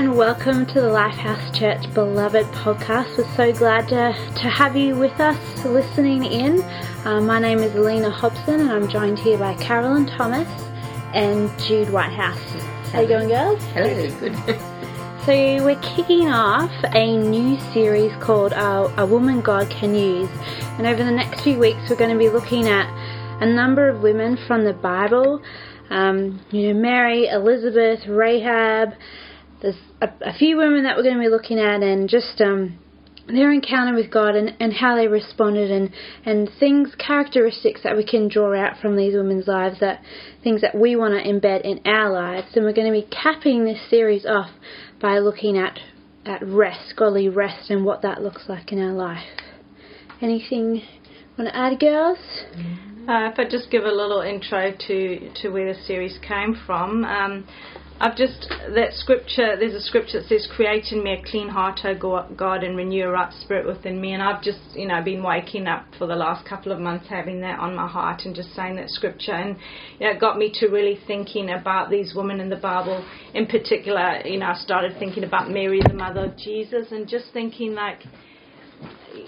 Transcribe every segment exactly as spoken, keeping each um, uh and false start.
and welcome to the Lifehouse Church Beloved Podcast. We're so glad to, to have you with us listening in. Uh, my name is Alina Hobson and I'm joined here by Carolyn Thomas and Jude Whitehouse. Hello. How are you going, girls? Hello, good. So we're kicking off a new series called uh, A Woman God Can Use. And over the next few weeks we're going to be looking at a number of women from the Bible. Um, you know, Mary, Elizabeth, Rahab. There's a, a few women that we're going to be looking at, and just um, their encounter with God and, and how they responded, and, and things, characteristics that we can draw out from these women's lives, that things that we want to embed in our lives. And we're going to be capping this series off by looking at, at rest, godly rest, and what that looks like in our life. Anything you want to add, girls? Mm-hmm. Uh, if I just give a little intro to, to where the series came from, um, I've just, that scripture, there's a scripture that says, "Create in me a clean heart, O God, and renew a right spirit within me," and I've just, you know, been waking up for the last couple of months having that on my heart and just saying that scripture, and, you know, it got me to really thinking about these women in the Bible. In particular, you know, I started thinking about Mary, the mother of Jesus, and just thinking, like,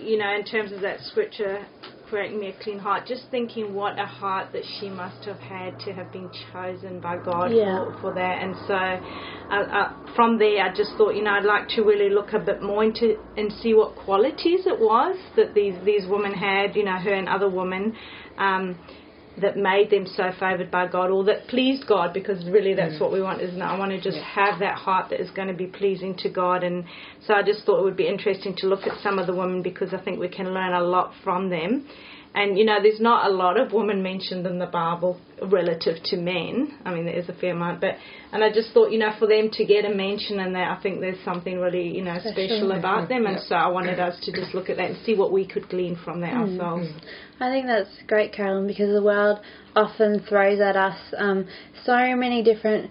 you know, in terms of that scripture, "Creating me a clean heart," just thinking what a heart that she must have had to have been chosen by God yeah. for, for that. And so uh, uh, from there I just thought, you know, I'd like to really look a bit more into and see what qualities it was that these, these women had, you know, her and other women, um, that made them so favoured by God, or that pleased God, because really that's mm. what we want, isn't it? I want to just yeah. have that heart that is going to be pleasing to God. And so I just thought it would be interesting to look at some of the women, because I think we can learn a lot from them. And, you know, there's not a lot of women mentioned in the Bible relative to men. I mean, there is a fair amount, but, and I just thought, you know, for them to get a mention in that, I think there's something really, you know, special, special about them. And yep. so I wanted us to just look at that and see what we could glean from that mm. ourselves. I think that's great, Carolyn, because the world often throws at us um, so many different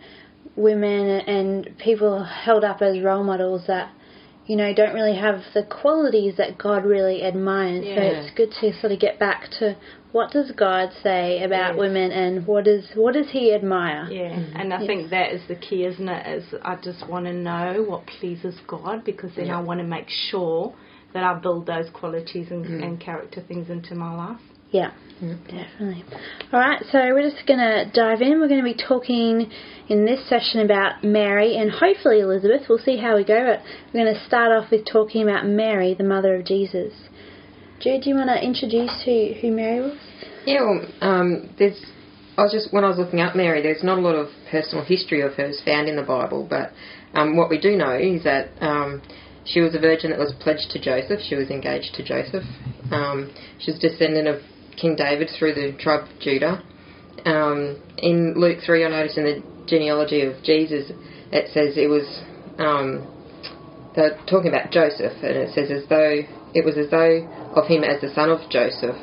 women and people held up as role models that, you know, don't really have the qualities that God really admires. Yeah. So it's good to sort of get back to what does God say about yes. women, and what is what does He admire? Yeah, mm-hmm. and I yeah. think that is the key, isn't it? Is I just want to know what pleases God, because then yeah. I want to make sure that I build those qualities and, mm-hmm. and character things into my life. Yeah, mm-hmm. definitely. All right, so we're just going to dive in. We're going to be talking in this session about Mary and hopefully Elizabeth. We'll see how we go, but we're going to start off with talking about Mary, the mother of Jesus. Jude, do you want to introduce who, who Mary was? Yeah, well, um, there's, I was just, when I was looking up Mary, there's not a lot of personal history of hers found in the Bible, but um, what we do know is that um, she was a virgin that was pledged to Joseph. She was engaged to Joseph. Um, she was descendant of King David through the tribe of Judah. Um, in Luke three, I noticed in the genealogy of Jesus, it says it was, um, they're talking about Joseph, and it says as though, it was as though of him as the son of Joseph.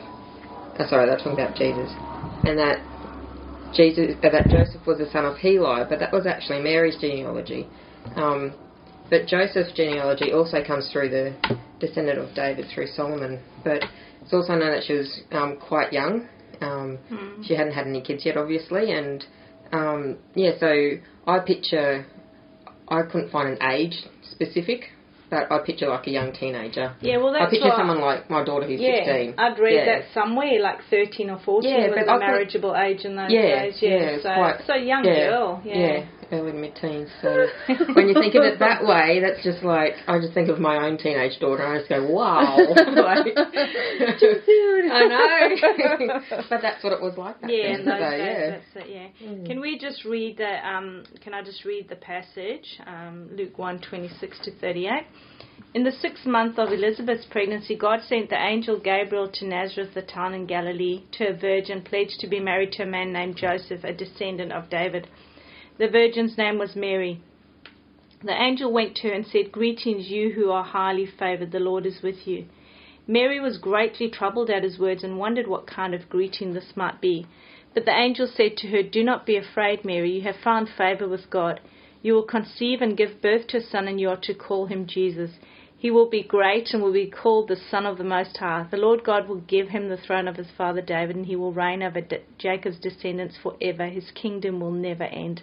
Oh, sorry, they're talking about Jesus. And that Jesus, uh, that Joseph was the son of Heli, but that was actually Mary's genealogy. Um, but Joseph's genealogy also comes through the descendant of David through Solomon, but it's also known that she was um, quite young. Um, mm. She hadn't had any kids yet, obviously, and um, yeah, so I picture, I couldn't find an age specific, but I picture like a young teenager. Yeah, well, that's I picture someone like my daughter who's yeah, fifteen. I'd read yeah. that somewhere, like thirteen or fourteen yeah, was the marriageable could, age in those yeah, days. Yeah, yeah, so quite, so young yeah, girl. Yeah, yeah. Early mid-teens, so when you think of it that way, that's just like, I just think of my own teenage daughter and I just go, wow. Like, I know. But that's what it was like back yeah, then. Those so, days, yeah, that's it, yeah. Mm. Can we just read the, um, can I just read the passage, um, Luke one, twenty-six to thirty-eight? "In the sixth month of Elizabeth's pregnancy, God sent the angel Gabriel to Nazareth, the town in Galilee, to a virgin pledged to be married to a man named Joseph, a descendant of David. The virgin's name was Mary. The angel went to her and said, 'Greetings, you who are highly favoured, the Lord is with you.' Mary was greatly troubled at his words and wondered what kind of greeting this might be. But the angel said to her, 'Do not be afraid, Mary, you have found favour with God. You will conceive and give birth to a son, and you are to call him Jesus. He will be great and will be called the Son of the Most High. The Lord God will give him the throne of his father David, and he will reign over Jacob's descendants forever. His kingdom will never end.'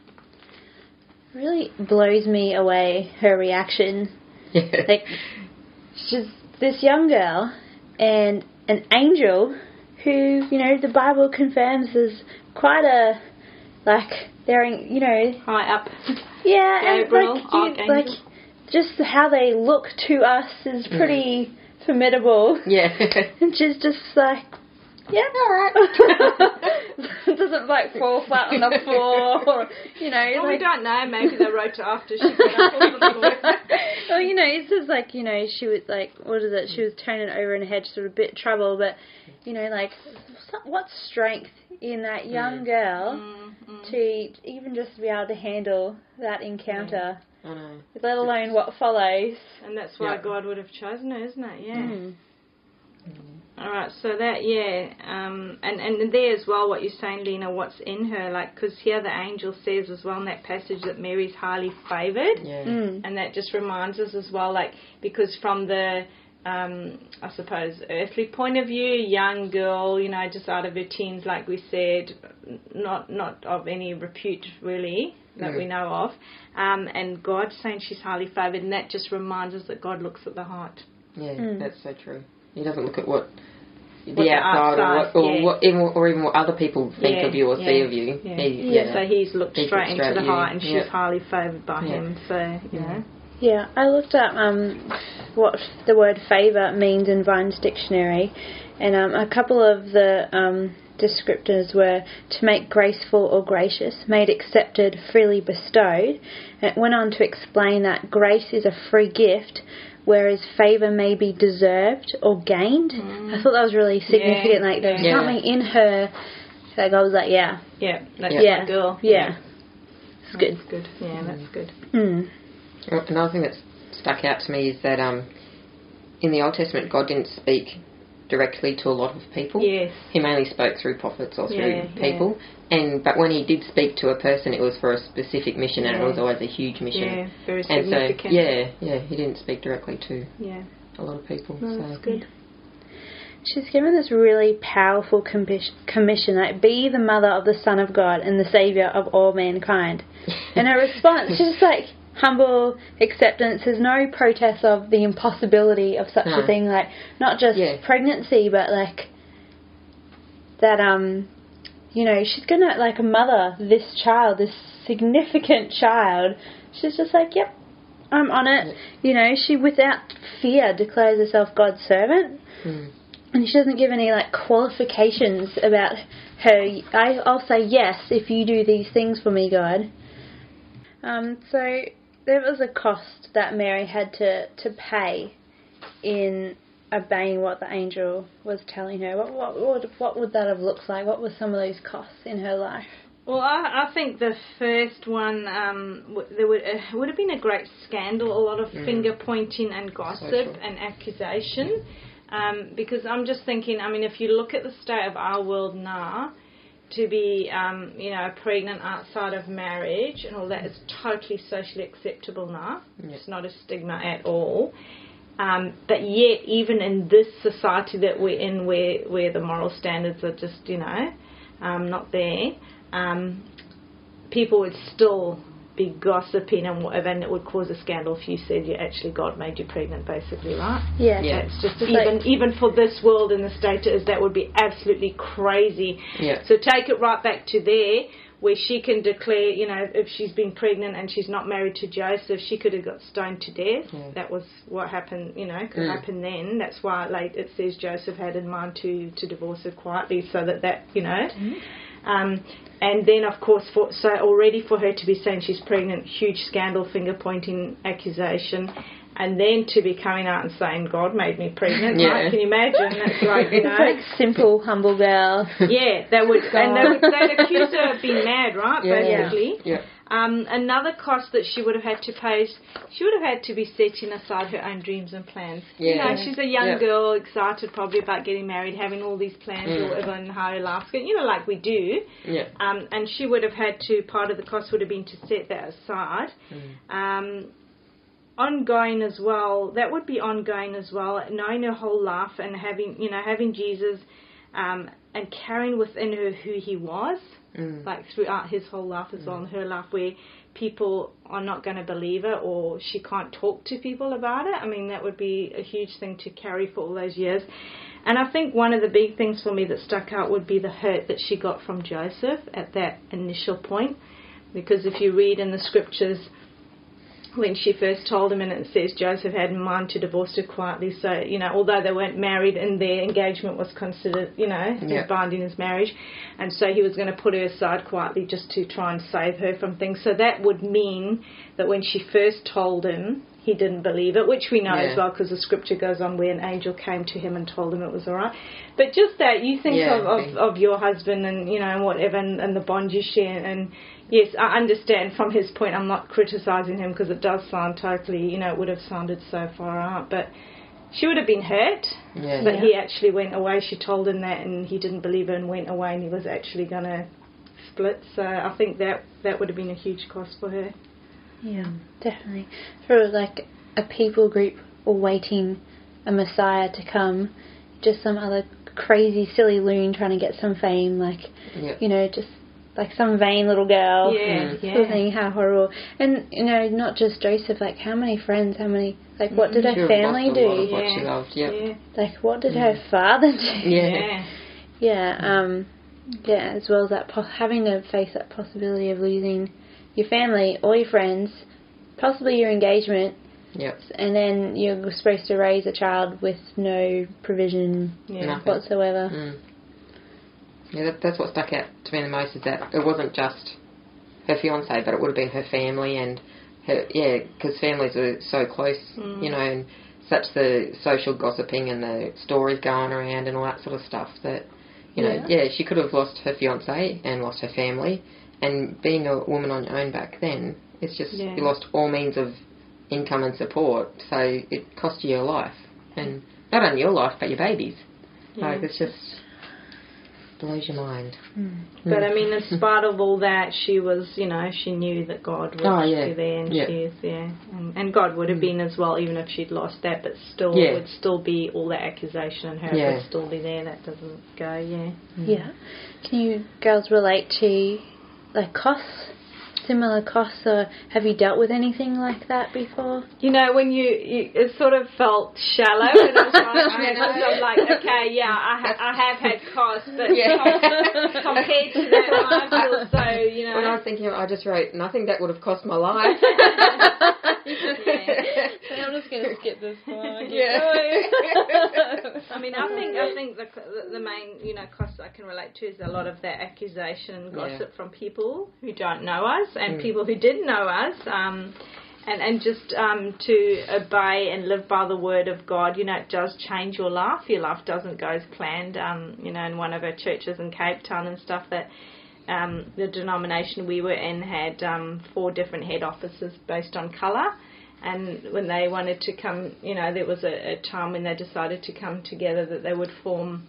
Really blows me away, her reaction. Yeah. Like, she's this young girl and an angel who, you know, the Bible confirms is quite a, like, they're, you know... high up. Yeah, Gabriel, and, like, you, like, just how they look to us is pretty yeah. formidable. Yeah. And she's just like, yeah, all right. Doesn't, like, fall flat on the floor, or, you know... Well, like, we don't know. Maybe they wrote it after she got up all the way. Well, you know, it's just like, you know, she was, like, what is it? She was turning over in a hedge, sort of a bit trouble, but, you know, like, what strength in that young girl mm. Mm. to even just be able to handle that encounter, yeah. I know. Let alone it's... what follows. And that's why yeah. God would have chosen her, isn't it? Yeah. Mm. Mm. All right, so that, yeah, um, and, and there as well what you're saying, Lena, what's in her, like, because here the angel says as well in that passage that Mary's highly favoured, yeah. mm. and that just reminds us as well, like, because from the, um, I suppose, earthly point of view, young girl, you know, just out of her teens, like we said, not, not of any repute, really, that mm. we know of, um, and God's saying she's highly favoured, and that just reminds us that God looks at the heart. Yeah, mm. that's so true. He doesn't look at what the what outside, the outside or, what, or, yeah. what, even, or even what other people think yeah, of you or yeah, see of you. Yeah. He, yeah. yeah, so he's looked he's straight into straight the heart, and yep. she's highly favoured by yep. him. So you yeah. know. Yeah, I looked up um, what the word favour means in Vine's Dictionary, and um, a couple of the um, descriptors were to make graceful or gracious, made accepted, freely bestowed. And it went on to explain that grace is a free gift, whereas favour may be deserved or gained. Mm. I thought that was really significant. Yeah, like, there was yeah. something in her. Like, I was like, yeah. Yeah, that's yeah. my girl. Yeah. yeah. It's good. That's good. Yeah, that's good. Mm. Another thing that stuck out to me is that um, in the Old Testament, God didn't speak directly to a lot of people. Yes. He mainly spoke through prophets or through yeah, people. Yeah. And but when he did speak to a person, it was for a specific mission, and yeah. it was always a huge mission. Yeah, very and significant. So, yeah, yeah, he didn't speak directly to yeah. a lot of people. No, so. That's good. She's given this really powerful commission, commission, like, be the mother of the Son of God and the Saviour of all mankind. And her response, she's just like... humble acceptance. There's no protest of the impossibility of such no. a thing, like, not just yeah. pregnancy, but like that um you know, she's gonna, like, mother this child, this significant child. She's just like, yep, I'm on it. Yep. You know, she without fear declares herself God's servant. Mm. And she doesn't give any, like, qualifications about her. I, I'll say yes if you do these things for me, God. Um so there was a cost that Mary had to, to pay in obeying what the angel was telling her. What what would, what would that have looked like? What were some of those costs in her life? Well, I, I think the first one, um, w- there would, uh, would have been a great scandal, a lot of mm. finger-pointing and gossip Social. and accusation. Um, because I'm just thinking, I mean, if you look at the state of our world now, to be, um, you know, pregnant outside of marriage and all that is totally socially acceptable now. Yep. It's not a stigma at all. Um, but yet, even in this society that we're in, where, where the moral standards are just, you know, um, not there, um, people would still be gossiping and whatever, and it would cause a scandal if you said you actually God made you pregnant, basically, right? Yeah. yeah. It's just, it's even like, even for this world and the state it is, that would be absolutely crazy. Yeah. So take it right back to there, where she can declare, you know, if she's been pregnant and she's not married to Joseph, she could have got stoned to death. Yeah. That was what happened, you know, could mm. happen then. That's why, like, it says Joseph had in mind to, to divorce her quietly, so that that, you know... Mm. Um, and then, of course, for, so already for her to be saying she's pregnant, huge scandal, finger-pointing, accusation. and then to be coming out and saying, God made me pregnant. Yeah. Right? Can you imagine? That's like, you know. It's like simple, humble girl. Yeah, that would, and they would, they'd accuse her of being mad, right, yeah, basically. Yeah. Yeah. Um, another cost that she would have had to pay, she would have had to be setting aside her own dreams and plans. Yeah. You know, she's a young yeah. girl, excited probably about getting married, having all these plans mm. or whatever in her life, you know, like we do. Yeah. Um, and she would have had to, part of the cost would have been to set that aside. Mm. Um, ongoing as well, that would be ongoing as well, knowing her whole life and having, you know, having Jesus um, and carrying within her who he was. Mm. Like throughout his whole life as mm. well, and her life where people are not going to believe it or she can't talk to people about it. I mean, that would be a huge thing to carry for all those years. And I think one of the big things for me that stuck out would be the hurt that she got from Joseph at that initial point, because if you read in the scriptures when she first told him, and it says Joseph had in mind to divorce her quietly, so, you know, although they weren't married and their engagement was considered, you know, yeah. as binding as marriage, and so he was going to put her aside quietly just to try and save her from things. So that would mean that when she first told him, he didn't believe it, which we know yeah. as well, because the scripture goes on where an angel came to him and told him it was all right. But just that, you think yeah, of, of, of your husband and, you know, and whatever, and, and the bond you share. And, yes, I understand from his point, I'm not criticising him, because it does sound totally, you know, it would have sounded so far out. But she would have been hurt, yeah, but yeah. he actually went away. She told him that, and he didn't believe her and went away, and he was actually going to split. So I think that, that would have been a huge cost for her. Yeah, definitely. For like a people group awaiting a Messiah to come, just some other crazy, silly loon trying to get some fame, like, yep. you know, just like some vain little girl. Yeah, yeah. Sort of thing, how horrible. And, you know, not just Joseph, like how many friends, how many, like what did she her family do? Yeah. What she loved, yep. yeah. Like what did yeah. her father do? Yeah. Yeah, um, yeah, as well as that, po- having to face that possibility of losing your family or your friends, possibly your engagement, yep. and then you're supposed to raise a child with no provision yeah. whatsoever. Mm. Yeah, that, that's what stuck out to me the most, is that it wasn't just her fiancé, but it would have been her family and her, yeah, because families are so close, mm. you know, and such the social gossiping and the stories going around and all that sort of stuff that, you know, yeah, yeah she could have lost her fiancé and lost her family. And being a woman on your own back then, it's just yeah. you lost all means of income and support, so it cost you your life. And not only your life, but your babies. Yeah. Like, it's just blows your mind. Mm. But, I mean, in spite of all that, she was, you know, she knew that God would oh, yeah. be there. And yeah. she is, yeah. And, and God would have mm. been as well, even if she'd lost that, but still yeah. would still be all that accusation and her yeah. would still be there. That doesn't go, yeah. Mm. Yeah. Can you girls relate to... like costs, similar costs, or have you dealt with anything like that before? You know, when you, you it sort of felt shallow, and I was like, I was like okay, yeah, I, ha- I have had costs, but yeah. com- compared to that, I feel so, you know. When I was thinking, I just wrote, nothing that would have cost my life. yeah. So I'm just going to skip this one. Yeah. I mean, I think I think the the main, you know, cost I can relate to is a lot of that accusation and gossip yeah. from people who don't know us and mm. people who did know us, um, and and just um, to obey and live by the word of God. You know, it does change your life. Your life doesn't go as planned. Um, you know, in one of our churches in Cape Town and stuff that. Um, the denomination we were in had um, four different head offices based on colour, and when they wanted to come, you know, there was a, a time when they decided to come together that they would form,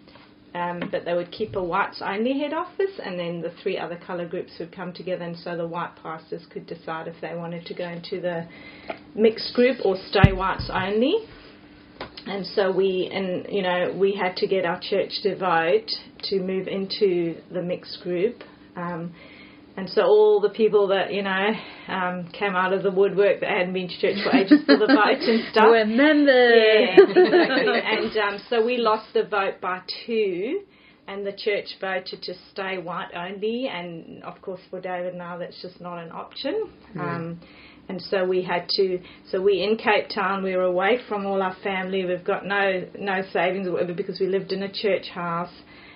um, but they would keep a whites only head office, and then the three other colour groups would come together, and so the white pastors could decide if they wanted to go into the mixed group or stay whites only. And so we, and you know, we had to get our church to vote to move into the mixed group. Um, and so all the people that, you know, um, came out of the woodwork that hadn't been to church for ages for the vote and stuff. We're members. Yeah, exactly. And um, so we lost the vote by two, and the church voted to stay white only. And, of course, for David now, that's just not an option. Mm. Um, and so we had to, so we in Cape Town, we were away from all our family. We've got no, no savings or whatever because we lived in a church house.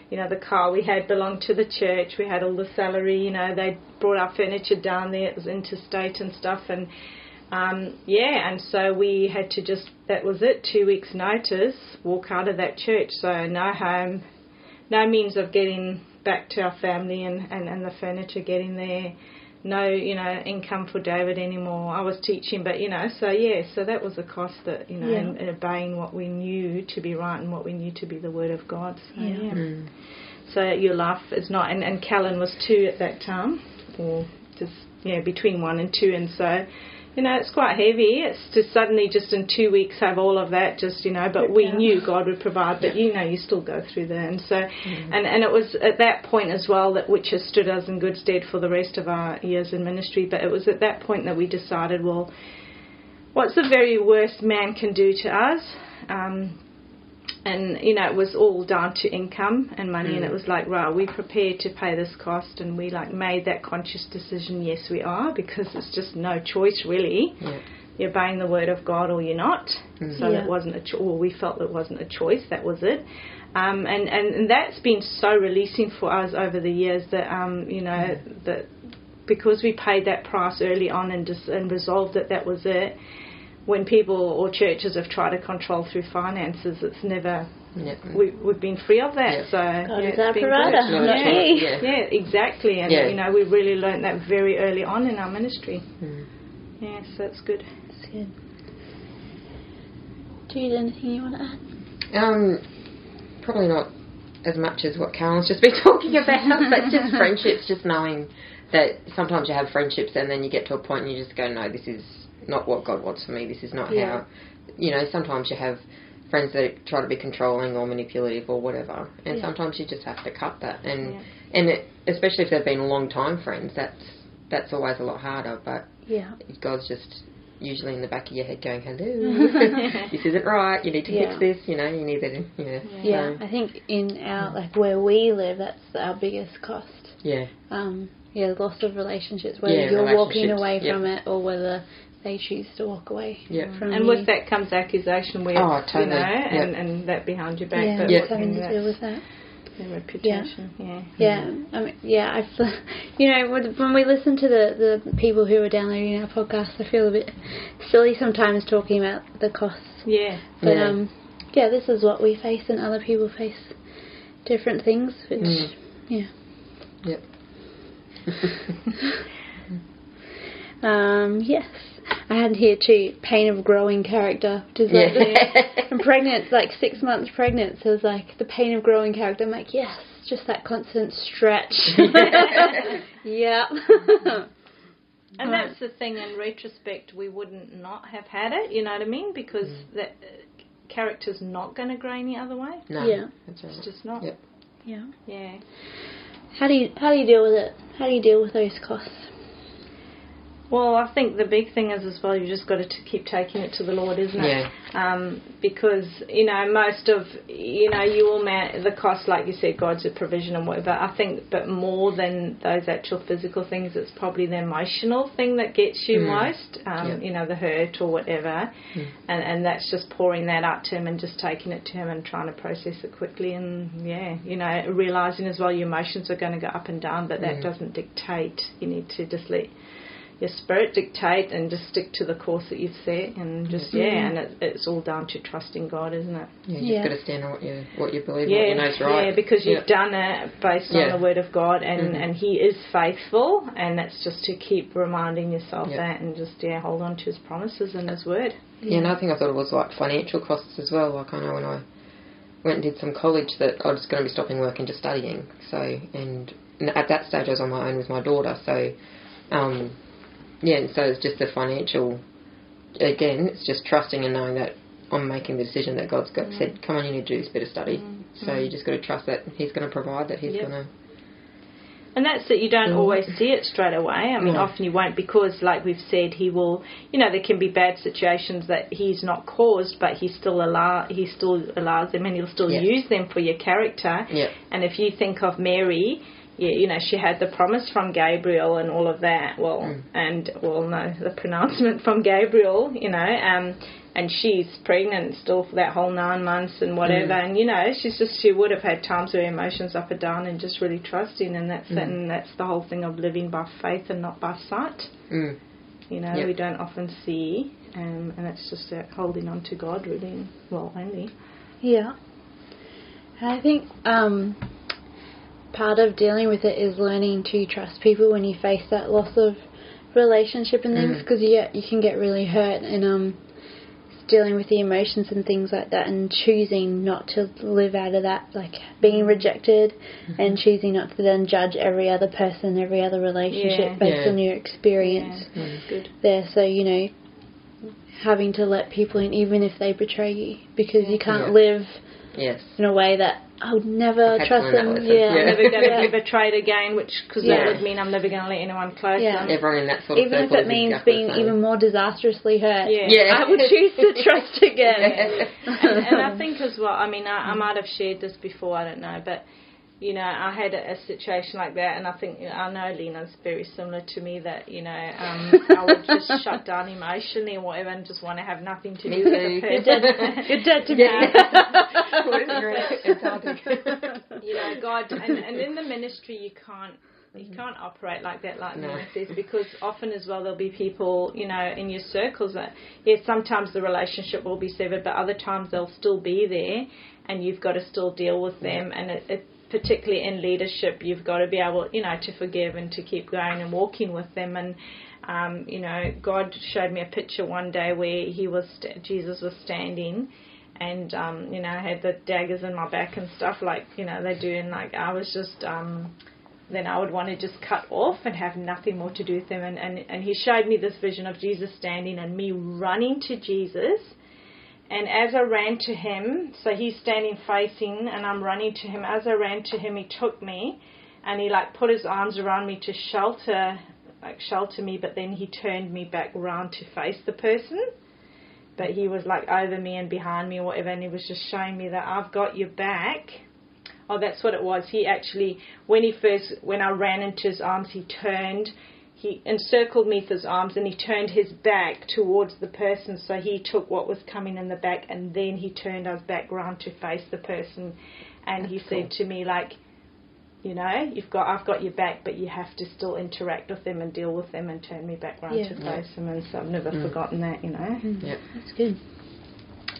You know, the car we had belonged to the church. We had all the salary. You know, they brought our furniture down there. It was interstate and stuff. And Um, yeah, and so we had to just, that was it, two weeks notice, walk out of that church. So no home, no means of getting back to our family and, and, and the furniture getting there. No, you know, income for David anymore. I was teaching, but, you know, so, yeah, so that was the cost that, you know, yeah. and, and obeying what we knew to be right and what we knew to be the Word of God. So, yeah. yeah. Mm. So your life is not, and, and Callan was two at that time, or just, yeah, between one and two, and so... You know, it's quite heavy. It's to suddenly just in two weeks have all of that just, you know, but we yeah. knew God would provide, but, you know, you still go through that. And so, mm-hmm. and, and it was at that point as well that which has stood us in good stead for the rest of our years in ministry, but it was at that point that we decided, well, what's the very worst man can do to us? Um, and, you know, it was all down to income and money, mm. and it was like, right, are we prepared to pay this cost? And we, like, made that conscious decision, yes, we are, because it's just no choice, really. Yeah. You're obeying the Word of God or you're not. Mm. So yeah. it wasn't a choice, well, we felt it wasn't a choice, that was it. Um, and, and, and that's been so releasing for us over the years that, um, you know, mm. that because we paid that price early on and just, and resolved that that was it, when people or churches have tried to control through finances, it's never, yep. we, we've been free of that. Yep. So God yeah, is our provider. Yeah. Yeah. yeah, exactly. And, yeah. you know, we really learned that very early on in our ministry. Mm. Yeah, so that's good. That's good. Jude, anything you want to add? Um, probably not as much as what Carolyn's just been talking about, but just friendships, just knowing that sometimes you have friendships and then you get to a point and you just go, no, this is not what God wants for me, this is not yeah. how, you know, sometimes you have friends that try to be controlling or manipulative or whatever, and yeah. sometimes you just have to cut that, and yeah. and it, especially if they've been long time friends, that's that's always a lot harder, but yeah. God's just usually in the back of your head going, hello, this isn't right, you need to yeah. fix this, you know, you need that, you know. Yeah, yeah. So, I think in our, like, where we live, that's our biggest cost. Yeah. Um. Yeah, loss of relationships, whether yeah, you're relationships, walking away yep. from it or whether... they choose to walk away yeah. from and you. With that comes accusation where, oh, totally. You know, yep. and, and that behind your back. Yeah, but yep. something to do with that. The reputation, yeah. Yeah, mm-hmm. yeah. I mean, yeah I, you know, when we listen to the, the people who are downloading our podcast, I feel a bit silly sometimes talking about the costs. Yeah. But, yeah. um, yeah, this is what we face and other people face different things, which, mm. yeah. Yep. um, yes. I had here too, pain of growing character. Just like yeah. I'm pregnant, like six months pregnant, so it's like the pain of growing character. I'm like, yes, just that constant stretch. Yeah. yeah. And that's the thing, in retrospect, we wouldn't not have had it, you know what I mean? Because mm. that uh, character's not going to grow any other way. No. Yeah. That's right. It's just not. Yep. Yeah. Yeah. How do you, how do you deal with it? How do you deal with those costs? Well, I think the big thing is as well, you've just got to t- keep taking it to the Lord, isn't it? Yeah. Um, because, you know, most of, you know, you all man- the cost, like you said, God's a provision and whatever. I think, but more than those actual physical things, it's probably the emotional thing that gets you mm. most, um, yep. you know, the hurt or whatever. Mm. And, and that's just pouring that out to Him and just taking it to Him and trying to process it quickly. And, yeah, you know, realising as well your emotions are going to go up and down, but that mm. doesn't dictate. You need to just let... your spirit dictate and just stick to the course that you've set, and just yeah, yeah and it, it's all down to trusting God, isn't it? Yeah, you've yeah. got to stand on what you what you believe, yeah, what you know is right. Yeah, because you've yeah. done it based yeah. on the Word of God, and, mm. and He is faithful, and that's just to keep reminding yourself yeah. that, and just yeah, hold on to His promises and His Word. Yeah, yeah, another thing I thought it was like financial costs as well. Like I know when I went and did some college that I was going to be stopping work and just studying. So and at that stage I was on my own with my daughter, so. Um, Yeah, and so it's just the financial, again, it's just trusting and knowing that I'm making the decision that God's got, mm. said, come on, you need to do this bit of study. Mm. So mm. you just got to trust that He's going to provide, that He's yep. going to... And that's that you don't mm. always see it straight away. I mean, no. often you won't because, like we've said, He will, you know, there can be bad situations that He's not caused, but He still, allow, he still allows them and He'll still yep. use them for your character. Yep. And if you think of Mary... Yeah, you know, she had the promise from Gabriel and all of that. Well, mm. and, well, no, the pronouncement from Gabriel, you know, um, and she's pregnant still for that whole nine months and whatever. Mm. And, you know, she's just, she would have had times where emotions up and down and just really trusting. And that's mm. it, and that's the whole thing of living by faith and not by sight. Mm. you know, yep. we don't often see, um, and it's just uh, holding on to God really, well, only. Yeah. I think um, part of dealing with it is learning to trust people when you face that loss of relationship and things, because mm. yeah, you can get really hurt, and um, dealing with the emotions and things like that, and choosing not to live out of that, like being rejected, mm-hmm. and choosing not to then judge every other person, every other relationship yeah. based yeah. on your experience yeah. mm. Good. there. So, you know, having to let people in even if they betray you, because yeah. you can't yeah. live yes. in a way that I would never I trust them. Yeah, yeah. I'm never going to be betrayed again, which because yeah. that would mean I'm never going to let anyone close. Yeah, everyone in that sort of even if it means being even more disastrously hurt. Yeah, yeah. I would choose to trust again. Yeah. and, and I think as well. I mean, I, I might have shared this before. I don't know, but you know, I had a, a situation like that, and I think you know, I know Lena's very similar to me. That you know, um, I would just shut down emotionally or whatever, and just want to have nothing to do with the person. You're dead to me. You know, God, and, and in the ministry, you can't you can't operate like that, like no. Lena says, because often as well there'll be people you know in your circles that yes, sometimes the relationship will be severed, but other times they'll still be there, and you've got to still deal with them, and it. it particularly in leadership, you've got to be able, you know, to forgive and to keep going and walking with them. And, um, you know, God showed me a picture one day where he was, st- Jesus was standing and, um, you know, I had the daggers in my back and stuff like, you know, they do. And, like, I was just, um, then I would want to just cut off and have nothing more to do with them. And, and, and he showed me this vision of Jesus standing and me running to Jesus. And as I ran to him, so he's standing facing and I'm running to him. As I ran to him, he took me and he, like, put his arms around me to shelter, like, shelter me. But then he turned me back round to face the person. But he was, like, over me and behind me or whatever. And he was just showing me that I've got your back. Oh, that's what it was. He actually, when he first, when I ran into his arms, he turned He encircled me with his arms and he turned his back towards the person. So he took what was coming in the back and then he turned us back round to face the person. And That's he cool. said to me, like, you know, you've got, I've got your back, but you have to still interact with them and deal with them and turn me back round yeah. to face yeah. them. And so I've never mm. forgotten that, you know. Mm. Yeah. That's good.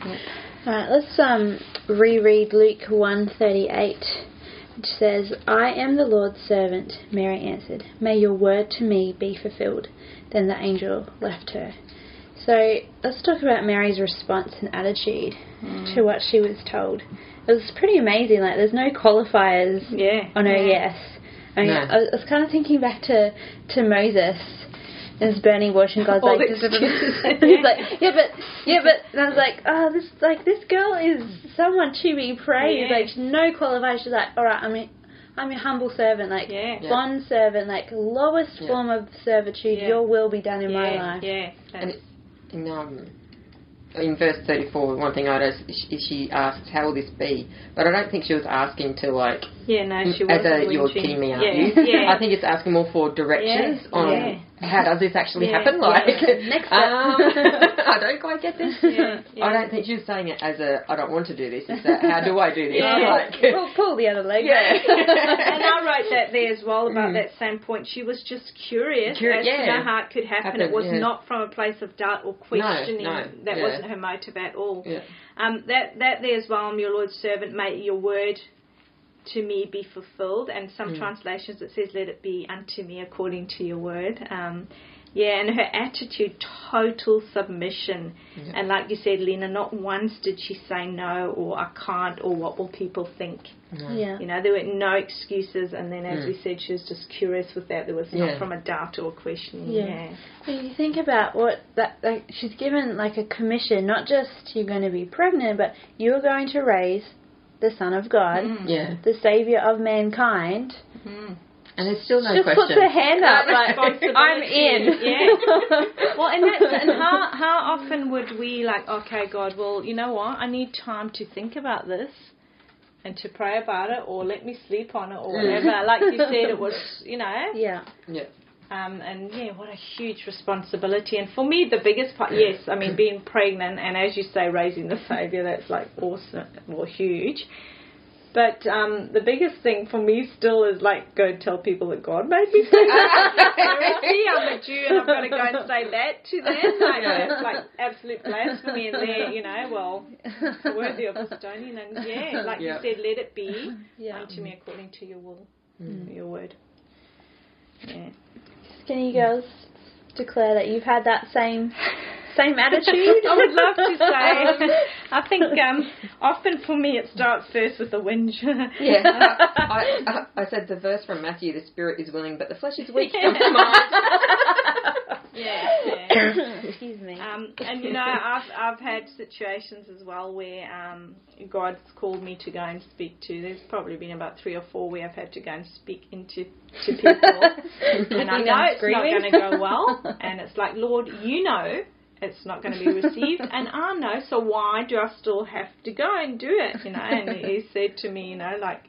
Yep. All right, let's um, reread Luke one thirty-eight. Which says, I am the Lord's servant, Mary answered. May your word to me be fulfilled. Then the angel left her. So let's talk about Mary's response and attitude mm. to what she was told. It was pretty amazing. Like, there's no qualifiers yeah. on her yeah. yes. I mean, no. I was kind of thinking back to, to Moses. There's burning bush and God's all like, this he's like, yeah, but, yeah, but, and I was like, oh, this, like, this girl is someone to be praised, yeah. like, no qualifications. She's like, all right, I'm a, I'm a humble servant, like, yeah. bond servant, like, lowest yeah. form of servitude, yeah. your will be done in yeah. my life. Yeah, and in, um, in verse thirty-four, one thing I noticed is she asked, how will this be? But I don't think she was asking to, like, yeah, no, she as a, you're kidding me, aren't yeah. you? Yeah. I think it's asking more for directions yeah. on... Yeah. How does this actually yeah, happen? Like, yeah. next um, I don't quite get this. Yeah, yeah. I don't think she was saying it as a, I don't want to do this. It's a, how do I do this? Yeah. Like, pull, pull the other leg. Yeah. And I wrote that there as well about mm. that same point. She was just curious Cur- as yeah. to how heart could happen. happen it was yeah. not from a place of doubt or questioning. No, no, that yeah. wasn't her motive at all. Yeah. Um, that, that there as well, I'm your Lord's servant, may your word to me be fulfilled, and some mm. translations it says let it be unto me according to your word. Um, yeah, and her attitude, total submission. Yeah. And like you said, Lena, not once did she say no or I can't or what will people think. No. Yeah. You know, there were no excuses, and then as mm. we said, she was just curious with that. There was yeah. not from a doubt or a question. Yeah. yeah. Well, you think about what that, like, she's given, like, a commission, not just you're going to be pregnant, but you're going to raise the Son of God, mm. yeah. the Saviour of mankind. Mm. And there's still no she just question. Just puts her hand up like, I'm in. Yeah. Well, and, that's, and how, how often would we, like, okay, God, well, you know what, I need time to think about this and to pray about it, or let me sleep on it or whatever. Mm. Like you said, it was, you know. Yeah. Yeah. Um, and, yeah, what a huge responsibility. And for me, the biggest part, yes, I mean, being pregnant and, as you say, raising the Saviour, that's, like, awesome or huge. But um, the biggest thing for me still is, like, go and tell people that God made me say that. I'm a Jew and I've got to go and say that to them. Like, yeah. That's, like, absolute blasphemy. And they're, you know, well, worthy of a stoning. And, yeah, like yeah. you said, let it be yeah. unto me according to your will, mm. your word. Yeah. Can you girls declare that you've had that same... Same attitude. I would love to say. I think um, often for me it starts first with a whinge. Yeah. I, I, I said the verse from Matthew, the spirit is willing but the flesh is weak. Yeah. Come on. Yeah, yeah. Excuse me. Um, and, you know, I've, I've had situations as well where um, God's called me to go and speak to. There's probably been about three or four where I've had to go and speak into to people. And I know it's not going to go well. And it's like, Lord, you know. It's not going to be received, and I know, so why do I still have to go and do it, you know? And he said to me, you know, like,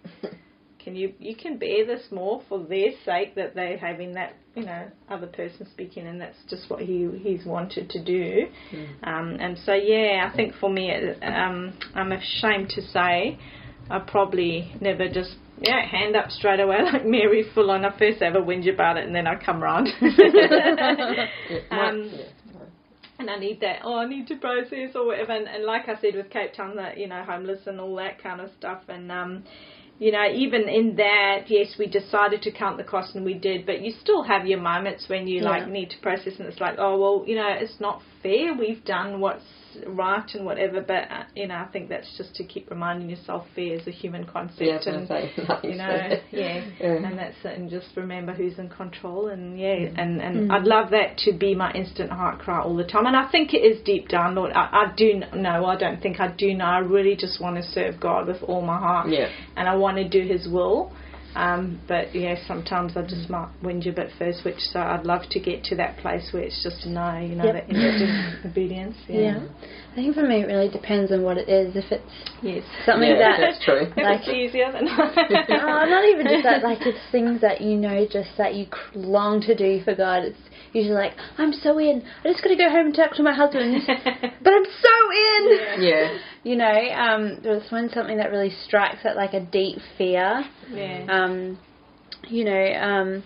can you, you can bear this more for their sake that they're having that, you know, other person speaking, and that's just what he he's wanted to do. Mm. Um, and so, yeah, I think for me, um, I'm ashamed to say I probably never just, yeah, hand up straight away like Mary, full on. I first have a whinge about it, and then I come round. um, And I need that, oh, I need to process or whatever. And, and like I said with Cape Town, that, you know, homeless and all that kind of stuff. And, um, you know, even in that, yes, we decided to count the cost and we did. But you still have your moments when you, yeah. like, need to process. And it's like, oh, well, you know, it's not fair. We've done what's right and whatever. But, uh, you know, I think that's just to keep reminding yourself fair is a human concept. Yeah, and, say, you know, yeah. yeah. And that's it. And just remember who's in control. And, yeah, mm. and, and mm. I'd love that to be my instant heart cry all the time. And I think it is deep down, Lord. I, I do know. I don't think I do know. I really just want to serve God with all my heart. Yeah. And I want to do his will, um, but yeah, sometimes I just might whinge a bit first, which so I'd love to get to that place where it's just no, you know, yep. that inner obedience. Yeah. yeah, I think for me it really depends on what it is. If it's yes, something yeah, that that's true. Like, if it's easier than oh, not even just that. Like it's things that you know, just that you long to do for God. It's usually like, I'm so in. I just got to go home and talk to my husband, but I'm so in. Yeah. yeah. You know, um, there was when something that really strikes at like a deep fear. Yeah. Um, you know, um,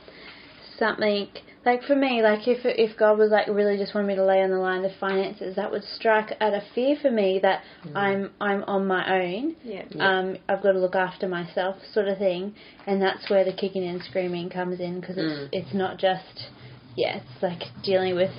something like for me, like if if God was like really just wanted me to lay on the line of finances, that would strike at a fear for me that mm. I'm I'm on my own. Yeah. Um, I've got to look after myself, sort of thing, and that's where the kicking and screaming comes in because it's mm. it's not just. Yeah, it's like dealing with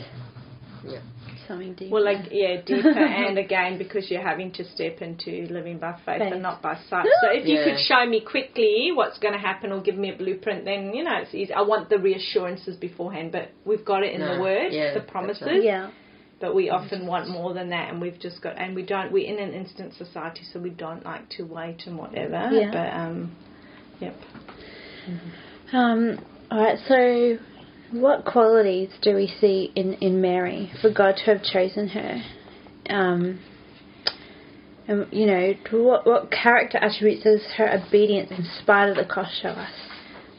yeah. something deeper. Well, like, yeah, deeper and again, because you're having to step into living by faith, faith. And not by sight. So if yeah. you could show me quickly what's going to happen or give me a blueprint, then, you know, it's easy. I want the reassurances beforehand, but we've got it in no. the Word, yeah, the promises. Right. Yeah. But we often want more than that, and we've just got, and we don't, we're in an instant society, so we don't like to wait and whatever. Yeah. But, um, yep. Mm-hmm. Um, all right, so... What qualities do we see in, in Mary for God to have chosen her? Um, and, you know, what, what character attributes does her obedience in spite of the cost show us?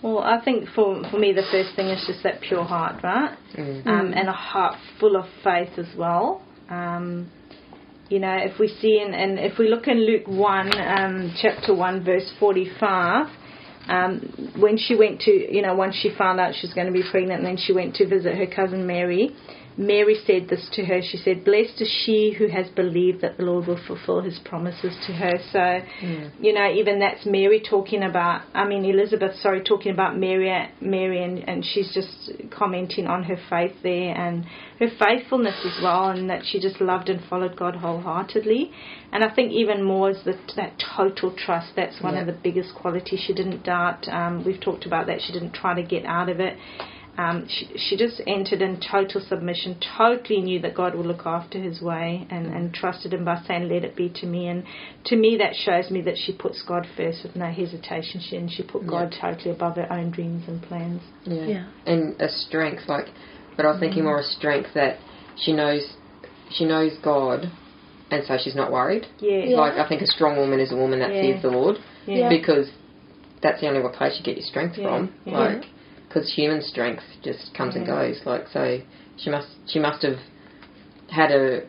Well, I think for, for me the first thing is just that pure heart, right? Mm. Um, and a heart full of faith as well. Um, you know, if we see, in, and if we look in Luke one, um, chapter one, verse forty-five, Um, when she went to, you know, once she found out she was going to be pregnant, and then she went to visit her cousin Mary, Mary said this to her. She said, blessed is she who has believed that the Lord will fulfill his promises to her. So, yeah. you know, even that's Mary talking about, I mean, Elizabeth, sorry, talking about Mary, Mary and, and she's just commenting on her faith there and her faithfulness as well, and that she just loved and followed God wholeheartedly. And I think even more is the, that total trust. That's one yeah. of the biggest qualities. She didn't doubt. Um, we've talked about that. She didn't try to get out of it. Um, she, she just entered in total submission, totally knew that God would look after his way, and, and trusted him by saying, let it be to me. And to me that shows me that she puts God first with no hesitation, she, and she put yeah. God totally above her own dreams and plans. Yeah. yeah. And a strength, like, but I was thinking mm. more a strength that she knows, she knows God, and so she's not worried. Yeah. yeah. Like, I think a strong woman is a woman that yeah. fears the Lord, yeah. because that's the only place you get your strength yeah. from. Yeah. Like. Because human strength just comes yeah. and goes, like, so she must she must have had a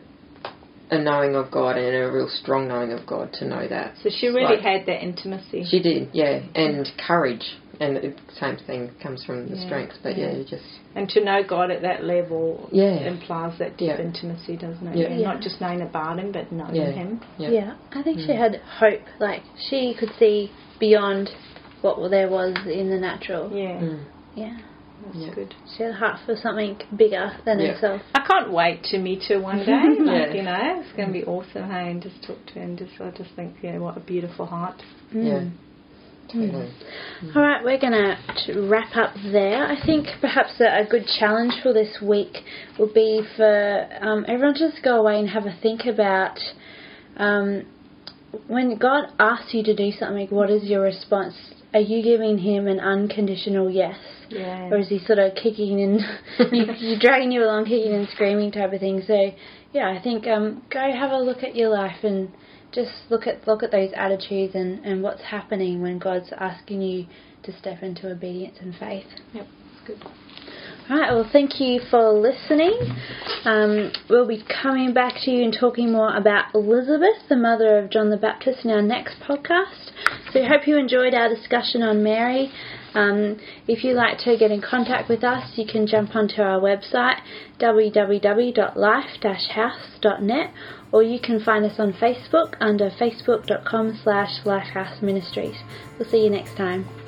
a knowing of God and a real strong knowing of God to know that. So she really like, had that intimacy. She did, yeah, and courage. And the same thing comes from the yeah, strengths, but yeah. yeah, you just... And to know God at that level yeah. implies that deep yeah. intimacy, doesn't it? Yeah. Yeah. Not just knowing about Him, but knowing yeah. Him. Yeah. yeah, I think mm. she had hope. Like, she could see beyond what there was in the natural. Yeah. Mm. Yeah. That's yeah. good. She had a heart for something bigger than yeah. herself. I can't wait to meet her one day. Like, yeah. you know, it's going to be awesome, hey, and just talk to her and just, I just think, yeah, what a beautiful heart. Mm. Yeah. Mm. Mm. All right, we're going to wrap up there. I think perhaps a, a good challenge for this week would be for um, everyone to just go away and have a think about um, when God asks you to do something, what is your response? Are you giving Him an unconditional yes? Yeah. Or is He sort of kicking and you, dragging you along, kicking and screaming type of thing? So, yeah, I think um, go have a look at your life and just look at look at those attitudes and, and what's happening when God's asking you to step into obedience and faith. Yep, that's good. All right, well, thank you for listening. Um, we'll be coming back to you and talking more about Elizabeth, the mother of John the Baptist, in our next podcast. So we hope you enjoyed our discussion on Mary. Um, if you'd like to get in contact with us, you can jump onto our website, w w w dot life dash house dot net, or you can find us on Facebook under facebook dot com slash lifehouse ministries. We'll see you next time.